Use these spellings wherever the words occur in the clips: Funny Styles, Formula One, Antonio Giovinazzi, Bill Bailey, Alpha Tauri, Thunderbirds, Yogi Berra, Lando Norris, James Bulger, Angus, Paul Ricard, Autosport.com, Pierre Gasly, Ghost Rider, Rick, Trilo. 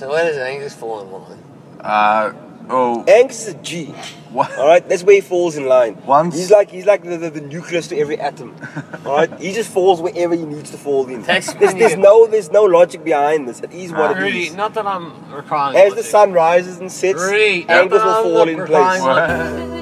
So what is an Angus fallen woman? Angus is a G. What? All right, that's where he falls in line. Once he's like the nucleus to every atom. All right, he just falls wherever he needs to fall in. There's no logic behind this. It is what it is. Not that I'm reclining. As the sun rises and sets, really, Angus will fall in place. Wow.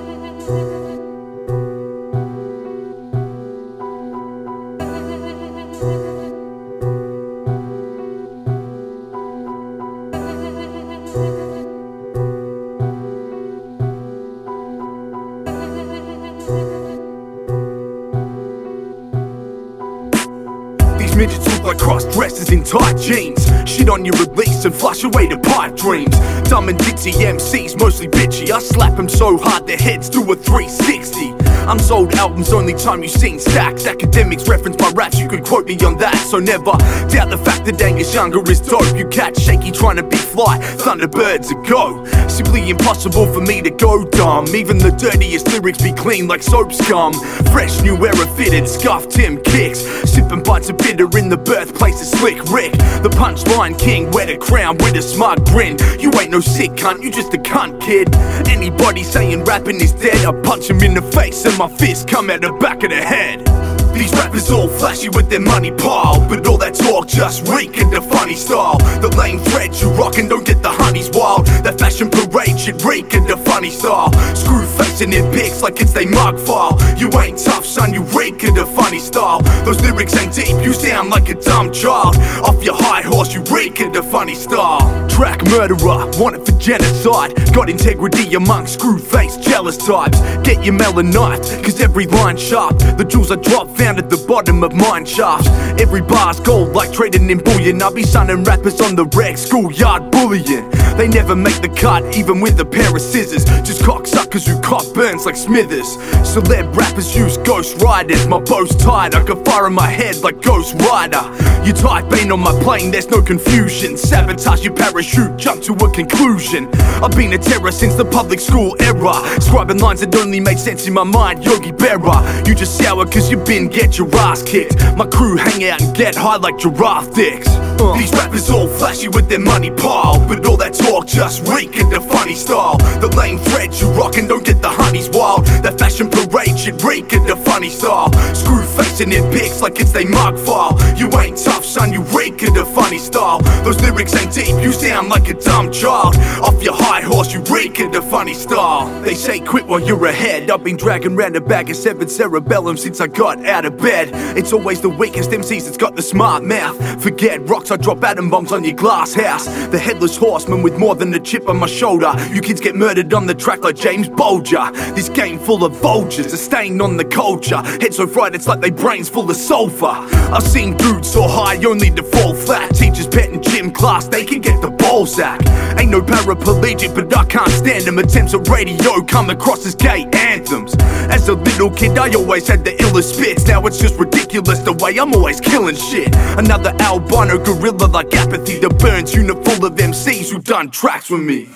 Dresses in tight jeans, shit on your release and flush away the pipe dreams. Dumb and ditzy MCs, mostly bitchy. I slap them so hard their heads do a 360. I'm sold albums, only time you've seen stacks. Academics reference my raps, you could quote me on that. So never doubt the fact that Angus Younger is dope. You catch shaky trying to be fly, Thunderbirds a go. Simply impossible for me to go dumb. Even the dirtiest lyrics be clean like soap scum. Fresh new era fitted, scuffed Tim kicks. Sipping bites of bitter in the birthplace of Slick Rick. The punchline king, wear the crown with a smug grin. You ain't no sick cunt, you just a cunt kid. Anybody saying rapping is dead, I punch him in the face and my fists come out the back of the head. These rappers all flashy with their money pile, but all that talk just reek in the funny style. The lame threads you rockin' don't get the honeys wild. That fashion parade should reek in the funny style. Screw facing their pics like it's they mug file. You ain't tough son, you reek in the funny style. Those lyrics ain't deep, you sound like a dumb child. Off your high horse, you reek in the funny style. Track murderer, wanted for genocide. Got integrity among screw faced jealous types. Get your melon knife, cause every line sharp. The jewels I drop found at the bottom of mine shafts. Every bar's gold like trading in bullion. I be sunning rappers on the rec, schoolyard bullying. They never make the cut, even with a pair of scissors. Just cocksuckers who cop burns like Smithers. Celeb rappers use Ghost Riders. My bow's tied, I can fire in my head like Ghost Rider. You type in on my plane, there's no confusion. Sabotage your parachute, jump to a conclusion. I've been a terror since the public school era. Scribing lines that only make sense in my mind, Yogi Berra. You just sour cause you been get your ass kicked. My crew hang out and get high like giraffe dicks. These rappers all flashy with their money pile, but all that talk just reek in the funny style. The lame threads you rockin' don't get the honeys wild. That fashion parade should reek in the funny style. Screw facing their pics like it's they mug file. You ain't tough son, you reek in the funny style. Those lyrics ain't deep, you sound like a dumb child. Off your high horse, you reek in the funny style. They say quit while you're ahead. I've been dragging round a bag of seven cerebellum since I got out of bed. It's always the weakest MCs that's got the smart mouth. Forget rocks, I drop atom bombs on your glass house. The headless horseman with more than a chip on my shoulder. You kids get murdered on the track like James Bulger. This game full of vultures are staying on the culture. Head so fried it's like they brains full of sulfur. I've seen dudes so high only to fall flat. Teachers petting gym class, they can get the ballsack. Ain't no paraplegic but I can't stand them. Attempts at radio come across as gay anthems. As a little kid I always had the illest spits. Now it's just ridiculous the way I'm always killing shit. Another albino gorilla like apathy that burns unit full of MCs who done tracks with me.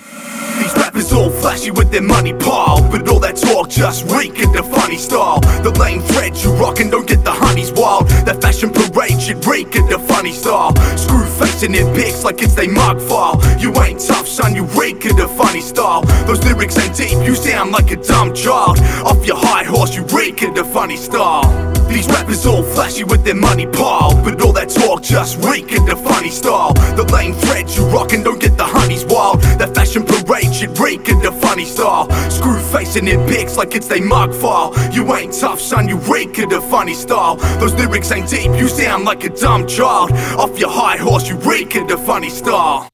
These rappers all flashy with their money pile, but all that talk just reek in the funny style. The lame threads you rockin' don't get the honeys wild. That fashion parade should reek in the funny style. Screw facing their pics like it's they mug file. You ain't tough son, you reek in the funny style. Those lyrics ain't deep, you sound like a dumb child. Off your high horse, you reek in the funny style. These rappers all flashy with their money pile, but all that talk just reek in the funny style. The lame threads you rockin' don't get the honeys wild. That fashion parade should reek in the funny style. Screw facing their pics like it's they mug file. You ain't tough son, you reek in the funny style. Those lyrics ain't deep, you sound like a dumb child. Off your high horse, you reek in the funny style.